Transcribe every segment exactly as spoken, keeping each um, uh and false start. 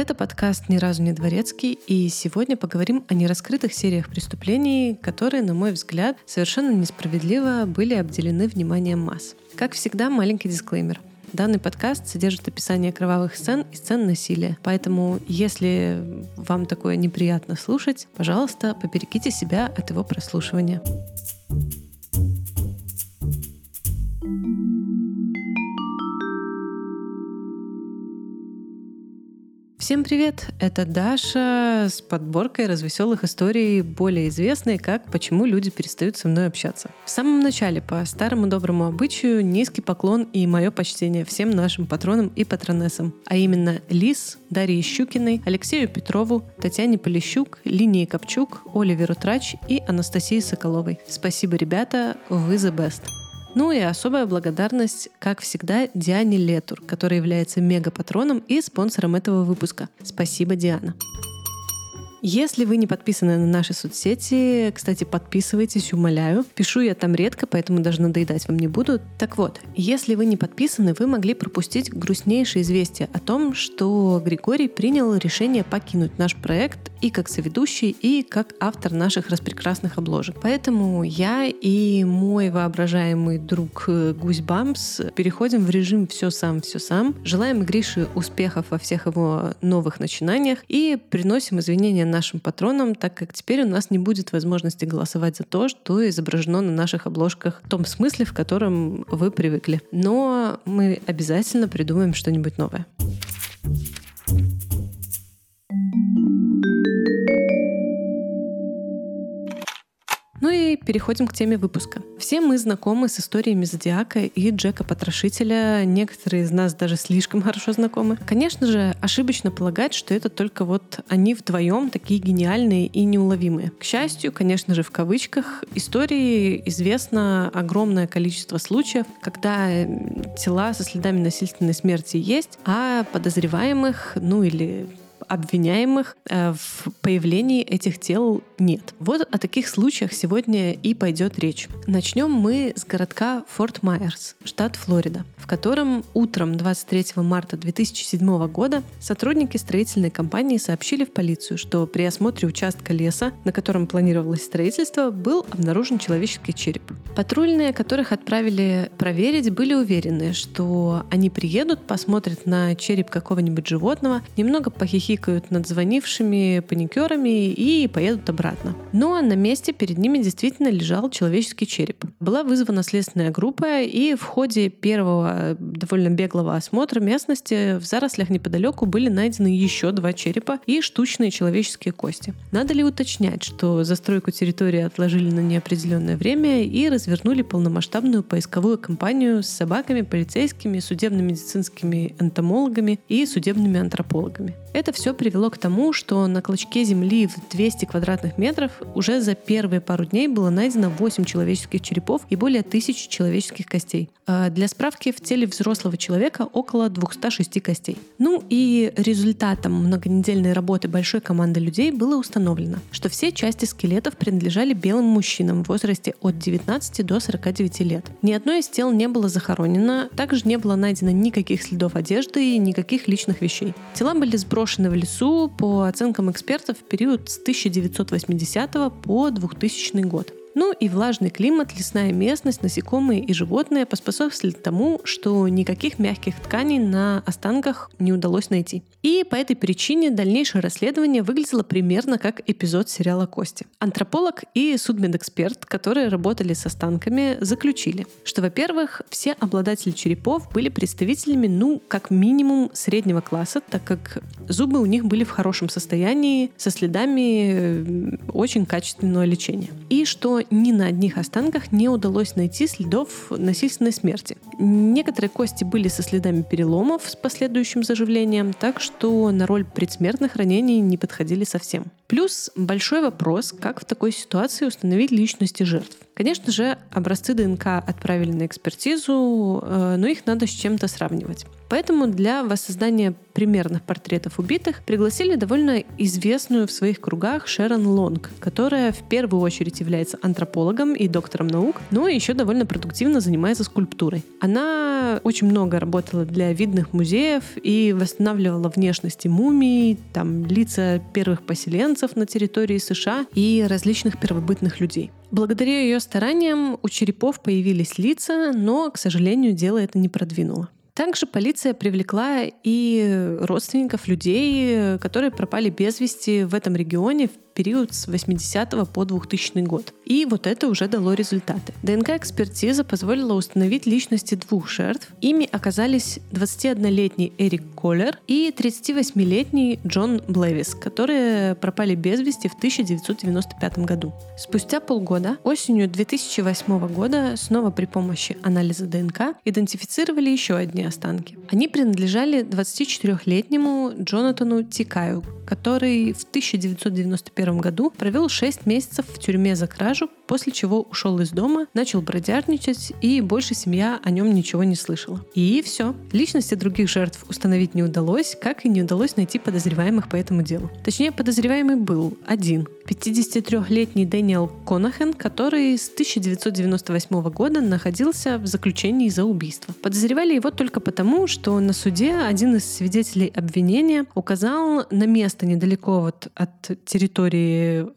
Это подкаст «Ни разу не дворецкий», и сегодня поговорим о нераскрытых сериях преступлений, которые, на мой взгляд, совершенно несправедливо были обделены вниманием масс. Как всегда, маленький дисклеймер. Данный подкаст содержит описание кровавых сцен и сцен насилия. Поэтому, если вам такое неприятно слушать, пожалуйста, поберегите себя от его прослушивания. Всем привет! Это Даша с подборкой развеселых историй, более известной как «Почему люди перестают со мной общаться». В самом начале, по старому доброму обычаю, низкий поклон и мое почтение всем нашим патронам и патронессам, а именно Лис, Дарье Щукиной, Алексею Петрову, Татьяне Полищук, Лине Копчук, Оливеру Трач и Анастасии Соколовой. Спасибо, ребята, вы the best! Ну и особая благодарность, как всегда, Диане Летур, которая является мегапатроном и спонсором этого выпуска. Спасибо, Диана. Если вы не подписаны на наши соцсети, кстати, подписывайтесь, умоляю. Пишу я там редко, поэтому даже надоедать вам не буду. Так вот, если вы не подписаны, вы могли пропустить грустнейшее известие о том, что Григорий принял решение покинуть наш проект и как соведущий, и как автор наших распрекрасных обложек. Поэтому я и мой воображаемый друг Гусь Бамс переходим в режим «все сам, все сам». Желаем Грише успехов во всех его новых начинаниях и приносим извинения нашим патронам, так как теперь у нас не будет возможности голосовать за то, что изображено на наших обложках в том смысле, в котором вы привыкли. Но мы обязательно придумаем что-нибудь новое. Ну и переходим к теме выпуска. Все мы знакомы с историями Зодиака и Джека-потрошителя. Некоторые из нас даже слишком хорошо знакомы. Конечно же, ошибочно полагать, что это только вот они вдвоем такие гениальные и неуловимые. К счастью, конечно же, в кавычках, истории известно огромное количество случаев, когда тела со следами насильственной смерти есть, а подозреваемых, ну или... обвиняемых в появлении этих тел нет. Вот о таких случаях сегодня и пойдет речь. Начнем мы с городка Форт-Майерс, штат Флорида, в котором утром двадцать третьего марта две тысячи седьмого года сотрудники строительной компании сообщили в полицию, что при осмотре участка леса, на котором планировалось строительство, был обнаружен человеческий череп. Патрульные, которых отправили проверить, были уверены, что они приедут, посмотрят на череп какого-нибудь животного, немного похихикают над звонившими паникерами и поедут обратно. Но на месте перед ними действительно лежал человеческий череп. Была вызвана следственная группа, и в ходе первого довольно беглого осмотра местности в зарослях неподалеку были найдены еще два черепа и штучные человеческие кости. Надо ли уточнять, что застройку территории отложили на неопределенное время и развернули полномасштабную поисковую кампанию с собаками, полицейскими, судебно-медицинскими энтомологами и судебными антропологами. Это все привело к тому, что на клочке земли в двести квадратных метров уже за первые пару дней было найдено восемь человеческих черепов и более тысячи человеческих костей. Для справки, в теле взрослого человека около двухсот шести костей. Ну и результатом многонедельной работы большой команды людей было установлено, что все части скелетов принадлежали белым мужчинам в возрасте от девятнадцати до сорока девяти лет. Ни одно из тел не было захоронено, также не было найдено никаких следов одежды и никаких личных вещей. Тела были сброшены в лесу, по оценкам экспертов, в период с тысяча девятьсот восьмидесятого по двухтысячный год. Ну и влажный климат, лесная местность, насекомые и животные поспособствовали тому, что никаких мягких тканей на останках не удалось найти. И по этой причине дальнейшее расследование выглядело примерно как эпизод сериала «Кости». Антрополог и судмедэксперт, которые работали с останками, заключили, что, во-первых, все обладатели черепов были представителями, ну, как минимум, среднего класса, так как зубы у них были в хорошем состоянии, со следами очень качественного лечения. И что ни на одних останках не удалось найти следов насильственной смерти. Некоторые кости были со следами переломов с последующим заживлением, так что на роль предсмертных ранений не подходили совсем. Плюс большой вопрос, как в такой ситуации установить личности жертв. Конечно же, образцы ДНК отправили на экспертизу, но их надо с чем-то сравнивать. Поэтому для воссоздания примерных портретов убитых пригласили довольно известную в своих кругах Шэрон Лонг, которая в первую очередь является антропологом и доктором наук, но еще довольно продуктивно занимается скульптурой. Она очень много работала для видных музеев и восстанавливала внешности мумий, там, лица первых поселенцев на территории США и различных первобытных людей. Благодаря ее стараниям у черепов появились лица, но, к сожалению, дело это не продвинуло. Также полиция привлекла и родственников людей, которые пропали без вести в этом регионе в период с восьмидесятого по двухтысячный год. И вот это уже дало результаты. ДНК-экспертиза позволила установить личности двух жертв. Ими оказались двадцатиоднолетний Эрик Коллер и тридцативосьмилетний Джон Блэвис, которые пропали без вести в тысяча девятьсот девяносто пятом году. Спустя полгода, осенью две тысячи восьмого года, снова при помощи анализа ДНК идентифицировали еще одни останки. Они принадлежали двадцатичетырёхлетнему Джонатану Тикаю, который в тысяча девятьсот девяносто первом году провел шесть месяцев в тюрьме за кражу, после чего ушел из дома, начал бродяжничать, и больше семья о нем ничего не слышала. И все. Личности других жертв установить не удалось, как и не удалось найти подозреваемых по этому делу. Точнее, подозреваемый был один. пятидесятитрёхлетний Дэниел Конахен, который с тысяча девятьсот девяносто восьмого года находился в заключении за убийство. Подозревали его только потому, что на суде один из свидетелей обвинения указал на место недалеко вот от территории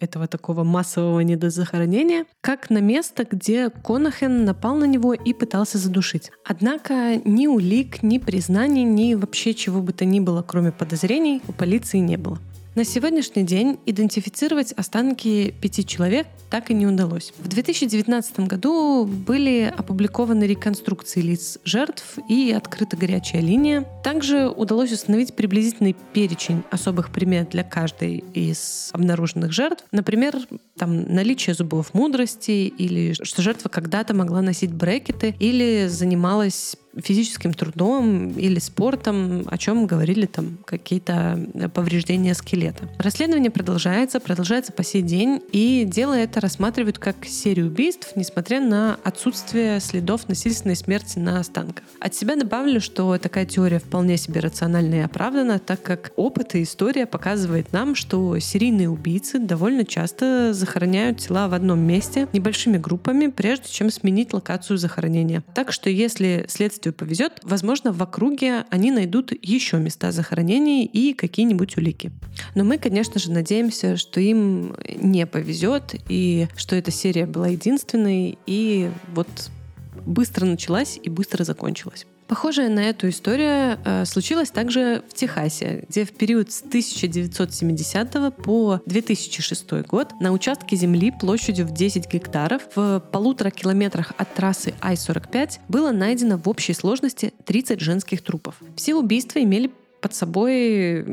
этого такого массового недозахоронения, как на место, где Конахен напал на него и пытался задушить. Однако ни улик, ни признаний, ни вообще чего бы то ни было, кроме подозрений, у полиции не было. На сегодняшний день идентифицировать останки пяти человек так и не удалось. В две тысячи девятнадцатом году были опубликованы реконструкции лиц жертв и открыта горячая линия. Также удалось установить приблизительный перечень особых примет для каждой из обнаруженных жертв. Например, там, наличие зубов мудрости, или что жертва когда-то могла носить брекеты, или занималась физическим трудом или спортом, о чем говорили там какие-то повреждения скелета. Расследование продолжается, продолжается по сей день, и дело это рассматривают как серию убийств, несмотря на отсутствие следов насильственной смерти на останках. От себя добавлю, что такая теория вполне себе рациональна и оправдана, так как опыт и история показывает нам, что серийные убийцы довольно часто захороняют тела в одном месте небольшими группами, прежде чем сменить локацию захоронения. Так что если следствие повезет, возможно, в округе они найдут еще места захоронений и какие-нибудь улики. Но мы, конечно же, надеемся, что им не повезет, и что эта серия была единственной, и вот быстро началась и быстро закончилась. Похожая на эту историю э, случилась также в Техасе, где в период с тысяча девятьсот семидесятого по две тысячи шестого год на участке земли площадью в десять гектаров в полутора километрах от трассы ай сорок пять было найдено в общей сложности тридцать женских трупов. Все убийства имели под собой,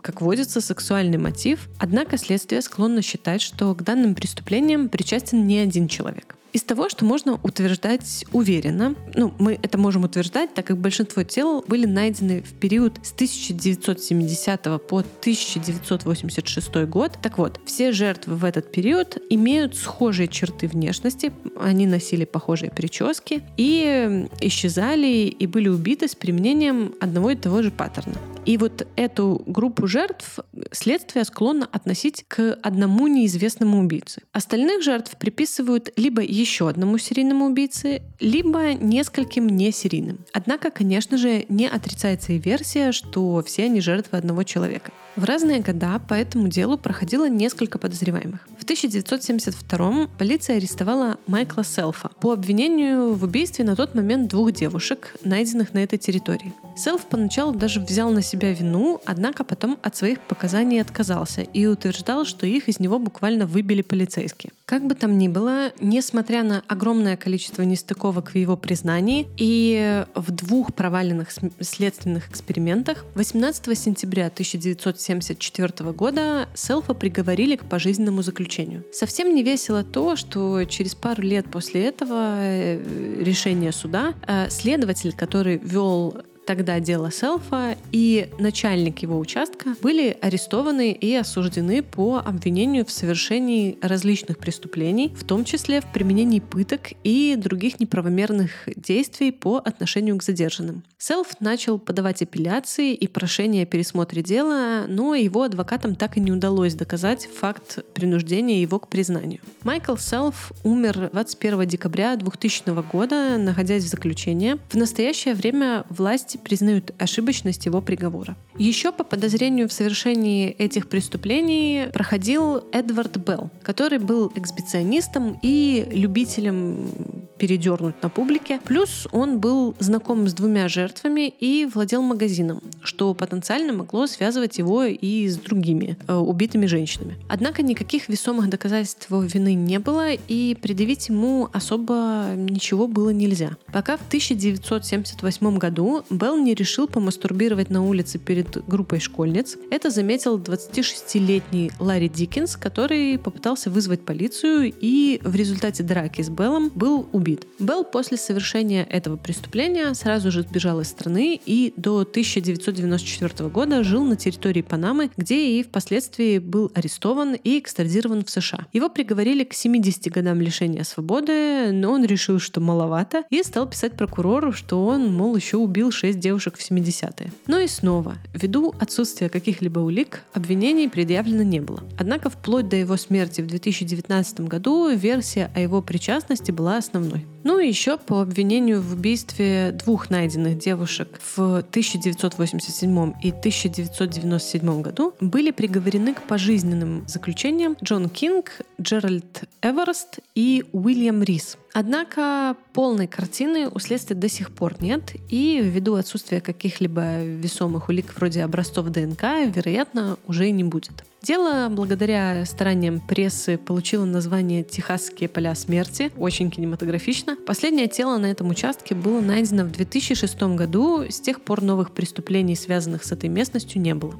как водится, сексуальный мотив, однако следствие склонно считать, что к данным преступлениям причастен не один человек. Из того, что можно утверждать уверенно, ну, мы это можем утверждать, так как большинство тел были найдены в период с тысяча девятьсот семидесятого по тысяча девятьсот восемьдесят шестой год. Так вот, все жертвы в этот период имеют схожие черты внешности, они носили похожие прически и исчезали и были убиты с применением одного и того же паттерна. И вот эту группу жертв следствие склонно относить к одному неизвестному убийце. Остальных жертв приписывают либо еще одному серийному убийце, либо нескольким несерийным. Однако, конечно же, не отрицается и версия, что все они жертвы одного человека. В разные года по этому делу проходило несколько подозреваемых. В тысяча девятьсот семьдесят втором полиция арестовала Майкла Селфа по обвинению в убийстве на тот момент двух девушек, найденных на этой территории. Селф поначалу даже взял на себя вину, однако потом от своих показаний отказался и утверждал, что их из него буквально выбили полицейские. Как бы там ни было, несмотря на огромное количество нестыковок в его признании и в двух проваленных следственных экспериментах, восемнадцатого сентября тысяча девятьсот семьдесят четвёртого года Селфа приговорили к пожизненному заключению. Совсем не весело то, что через пару лет после этого решения суда следователь, который вел тогда дело Селфа, и начальник его участка были арестованы и осуждены по обвинению в совершении различных преступлений, в том числе в применении пыток и других неправомерных действий по отношению к задержанным. Селф начал подавать апелляции и прошения о пересмотре дела, но его адвокатам так и не удалось доказать факт принуждения его к признанию. Майкл Селф умер двадцать первого декабря двухтысячного года, находясь в заключении. В настоящее время власти признают ошибочность его приговора. Еще по подозрению в совершении этих преступлений проходил Эдвард Белл, который был эксбиционистом и любителем передернуть на публике. Плюс он был знаком с двумя жертвами и владел магазином, что потенциально могло связывать его и с другими э, убитыми женщинами. Однако никаких весомых доказательств его вины не было, и предъявить ему особо ничего было нельзя. Пока в тысяча девятьсот семьдесят восьмом году Белл не решил помастурбировать на улице перед группой школьниц. Это заметил двадцатишестилетний Ларри Диккенс, который попытался вызвать полицию и в результате драки с Беллом был убит. Белл после совершения этого преступления сразу же сбежал из страны и до тысяча девятьсот девяносто четвёртого года жил на территории Панамы, где и впоследствии был арестован и экстрадирован в США. Его приговорили к семидесяти годам лишения свободы, но он решил, что маловато, и стал писать прокурору, что он, мол, еще убил шесть девушек в семидесятые. Но и снова, ввиду отсутствия каких-либо улик, обвинений предъявлено не было. Однако вплоть до его смерти в две тысячи девятнадцатом году версия о его причастности была основной. Ну и еще по обвинению в убийстве двух найденных девушек в тысяча девятьсот восемьдесят седьмом и тысяча девятьсот девяносто седьмом году были приговорены к пожизненным заключениям Джон Кинг, Джеральд Эверст и Уильям Рис. Однако полной картины у следствия до сих пор нет, и ввиду отсутствия каких-либо весомых улик вроде образцов ДНК, вероятно, уже и не будет. Дело, благодаря стараниям прессы, получило название «Техасские поля смерти». Очень кинематографично. Последнее тело на этом участке было найдено в две тысячи шестом году. С тех пор новых преступлений, связанных с этой местностью, не было.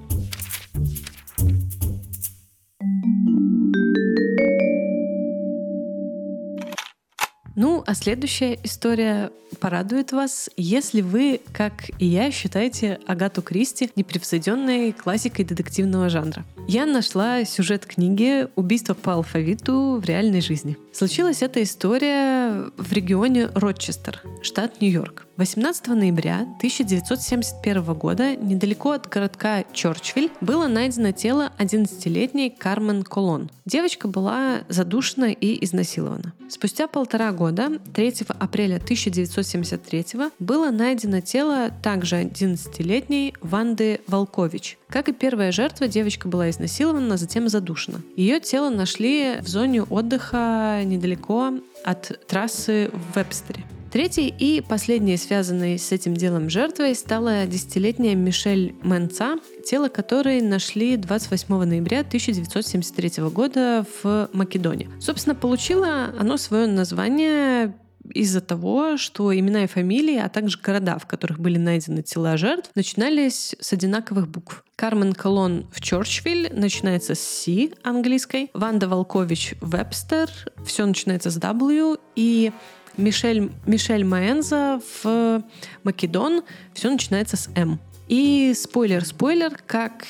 Ну, а следующая история порадует вас, если вы, как и я, считаете Агату Кристи непревзойденной классикой детективного жанра. Я нашла сюжет книги «Убийство по алфавиту в реальной жизни». Случилась эта история в регионе Рочестер, штат Нью-Йорк. восемнадцатого ноября тысяча девятьсот семьдесят первого года недалеко от городка Черчвиль было найдено тело одиннадцатилетней Кармен Колон. Девочка была задушена и изнасилована. Спустя полтора года, третьего апреля тысяча девятьсот семьдесят третьего, было найдено тело также одиннадцатилетней Ванды Волкович. Как и первая жертва, девочка была изнасилована, затем задушена. Ее тело нашли в зоне отдыха недалеко от трассы в Вебстере. Третьей и последней связанной с этим делом жертвой стала десятилетняя Мишель Менца, тело которой нашли двадцать восьмого ноября тысяча девятьсот семьдесят третьего года в Македонии. Собственно, получило оно свое название из-за того, что имена и фамилии, а также города, в которых были найдены тела жертв, начинались с одинаковых букв. Кармен Колон в Черчвиль начинается с «Си» английской, Ванда Волкович в Вебстер, все начинается с «W», и Мишель, Мишель Менца в Македон, все начинается с «М». И спойлер-спойлер, как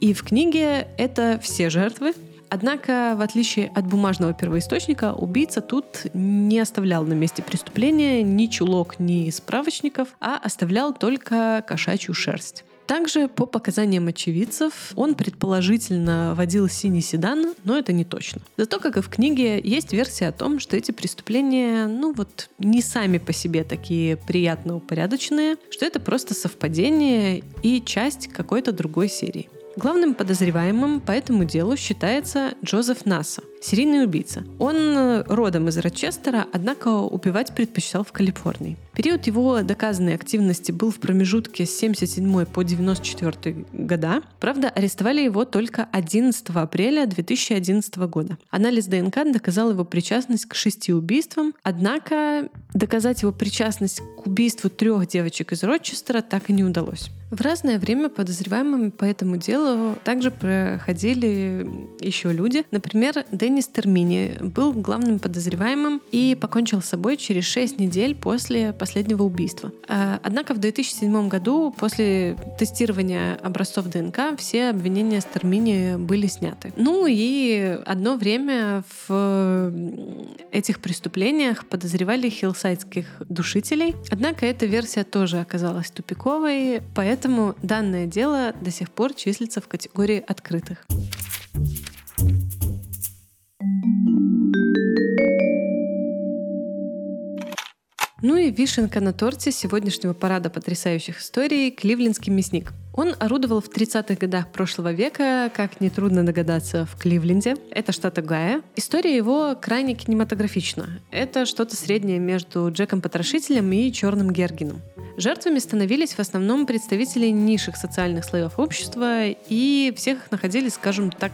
и в книге, это все жертвы. Однако, в отличие от бумажного первоисточника, убийца тут не оставлял на месте преступления ни чулок, ни справочников, а оставлял только кошачью шерсть. Также, по показаниям очевидцев, он предположительно водил синий седан, но это не точно. Зато, как и в книге, есть версия о том, что эти преступления, ну вот, не сами по себе такие приятно упорядоченные, что это просто совпадение и часть какой-то другой серии. Главным подозреваемым по этому делу считается Джозеф Нассо, серийный убийца. Он родом из Рочестера, однако убивать предпочитал в Калифорнии. Период его доказанной активности был в промежутке с семьдесят седьмого по девяносто четвёртый года. Правда, арестовали его только одиннадцатого апреля две тысячи одиннадцатого года. Анализ ДНК доказал его причастность к шести убийствам, однако доказать его причастность к убийству трех девочек из Рочестера так и не удалось. В разное время подозреваемыми по этому делу также проходили еще люди. Например, Дэн Стермини был главным подозреваемым и покончил с собой через шесть недель после последнего убийства. Однако в две тысячи седьмом году после тестирования образцов ДНК все обвинения Стермини были сняты. Ну и одно время в этих преступлениях подозревали хиллсайдских душителей. Однако эта версия тоже оказалась тупиковой, поэтому Поэтому данное дело до сих пор числится в категории открытых. Ну и вишенка на торте сегодняшнего парада потрясающих историй — «Кливлендский мясник». Он орудовал в тридцатых годах прошлого века, как нетрудно догадаться, в Кливленде. Это штат Огайо. История его крайне кинематографична. Это что-то среднее между Джеком Потрошителем и Черным Гергином. Жертвами становились в основном представители низших социальных слоев общества, и всех их находили, скажем так,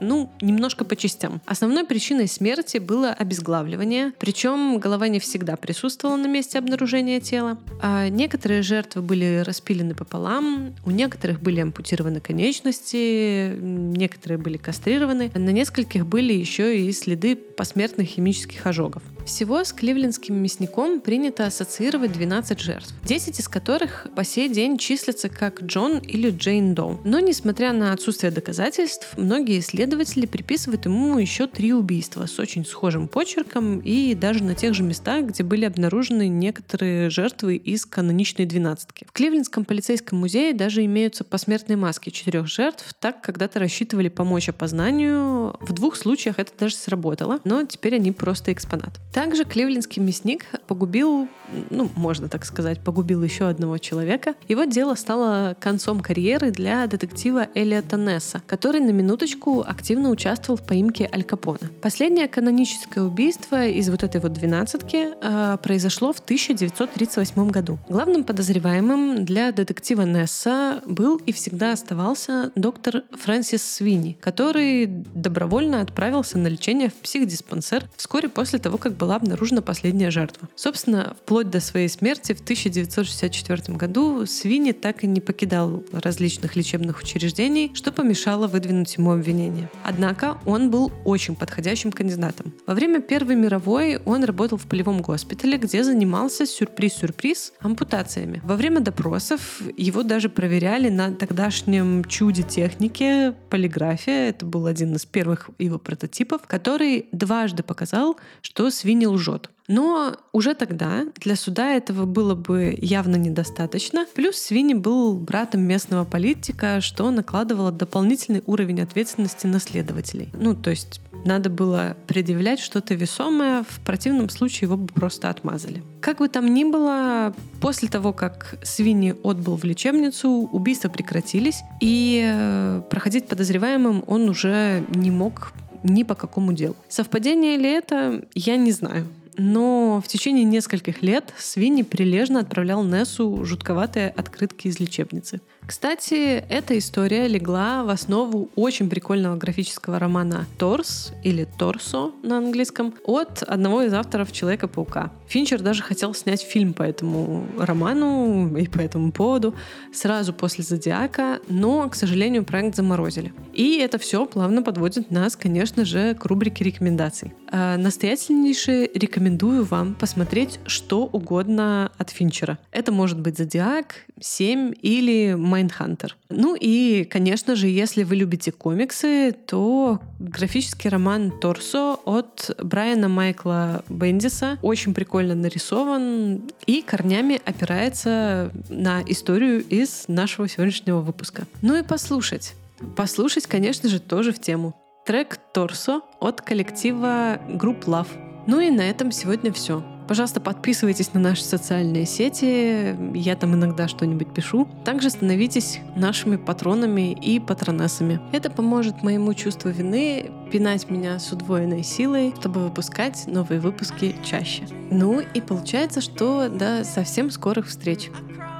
ну, немножко по частям. Основной причиной смерти было обезглавливание, причем голова не всегда присутствовала на месте обнаружения тела. А некоторые жертвы были распилены пополам, у некоторых были ампутированы конечности, некоторые были кастрированы, на нескольких были еще и следы посмертных химических ожогов. Всего с кливлендским мясником принято ассоциировать двенадцать жертв, десять из которых по сей день числятся как Джон или Джейн Доу. Но, несмотря на отсутствие доказательств, многие исследователи приписывают ему еще три убийства с очень схожим почерком и даже на тех же местах, где были обнаружены некоторые жертвы из каноничной двенадцатки. В Кливлендском полицейском музее даже имеются посмертные маски четырех жертв, так когда-то рассчитывали помочь опознанию. В двух случаях это даже сработало, но теперь они просто экспонат. Также кливлендский мясник погубил, ну, можно так сказать, погубил еще одного человека. Его дело стало концом карьеры для детектива Элиота Несса, который на минуточку активно участвовал в поимке Аль Капоне. Последнее каноническое убийство из вот этой вот двенадцатки э, произошло в тысяча девятьсот тридцать восьмом году. Главным подозреваемым для детектива Несса был и всегда оставался доктор Фрэнсис Свини, который добровольно отправился на лечение в психдиспансер вскоре после того, как была обнаружена последняя жертва. Собственно, вплоть до своей смерти в тысяча девятьсот шестьдесят четвёртом году Свини так и не покидал различных лечебных учреждений, что помешало выдвинуть ему обвинение. Однако он был очень подходящим кандидатом. Во время Первой мировой он работал в полевом госпитале, где занимался, сюрприз-сюрприз, ампутациями. Во время допросов его даже проверяли на тогдашнем чуде техники – полиграфия. Это был один из первых его прототипов, который дважды показал, что Свини лжет. Но уже тогда для суда этого было бы явно недостаточно. Плюс Свини был братом местного политика, что накладывало дополнительный уровень ответственности на следователей. Ну, то есть надо было предъявлять что-то весомое, в противном случае его бы просто отмазали. Как бы там ни было, после того, как Свини отбыл в лечебницу, убийства прекратились, и проходить подозреваемым он уже не мог ни по какому делу. Совпадение ли это, я не знаю. Но в течение нескольких лет Свини прилежно отправлял Нессу жутковатые открытки из лечебницы. Кстати, эта история легла в основу очень прикольного графического романа «Торс» или «Торсо» на английском от одного из авторов «Человека-паука». Финчер даже хотел снять фильм по этому роману и по этому поводу сразу после «Зодиака», но, к сожалению, проект заморозили. И это все плавно подводит нас, конечно же, к рубрике рекомендаций. Настоятельнейше рекомендую вам посмотреть что угодно от Финчера. Это может быть «Зодиак», «Семь» или «Майнхантер». Майндхантер. Ну и, конечно же, если вы любите комиксы, то графический роман «Торсо» от Брайана Майкла Бендиса очень прикольно нарисован и корнями опирается на историю из нашего сегодняшнего выпуска. Ну и послушать. Послушать, конечно же, тоже в тему. Трек «Торсо» от коллектива групп Love. Ну и на этом сегодня все. Пожалуйста, подписывайтесь на наши социальные сети, я там иногда что-нибудь пишу. Также становитесь нашими патронами и патронессами. Это поможет моему чувству вины пинать меня с удвоенной силой, чтобы выпускать новые выпуски чаще. Ну и получается, что до совсем скорых встреч.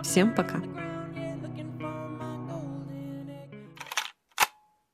Всем пока!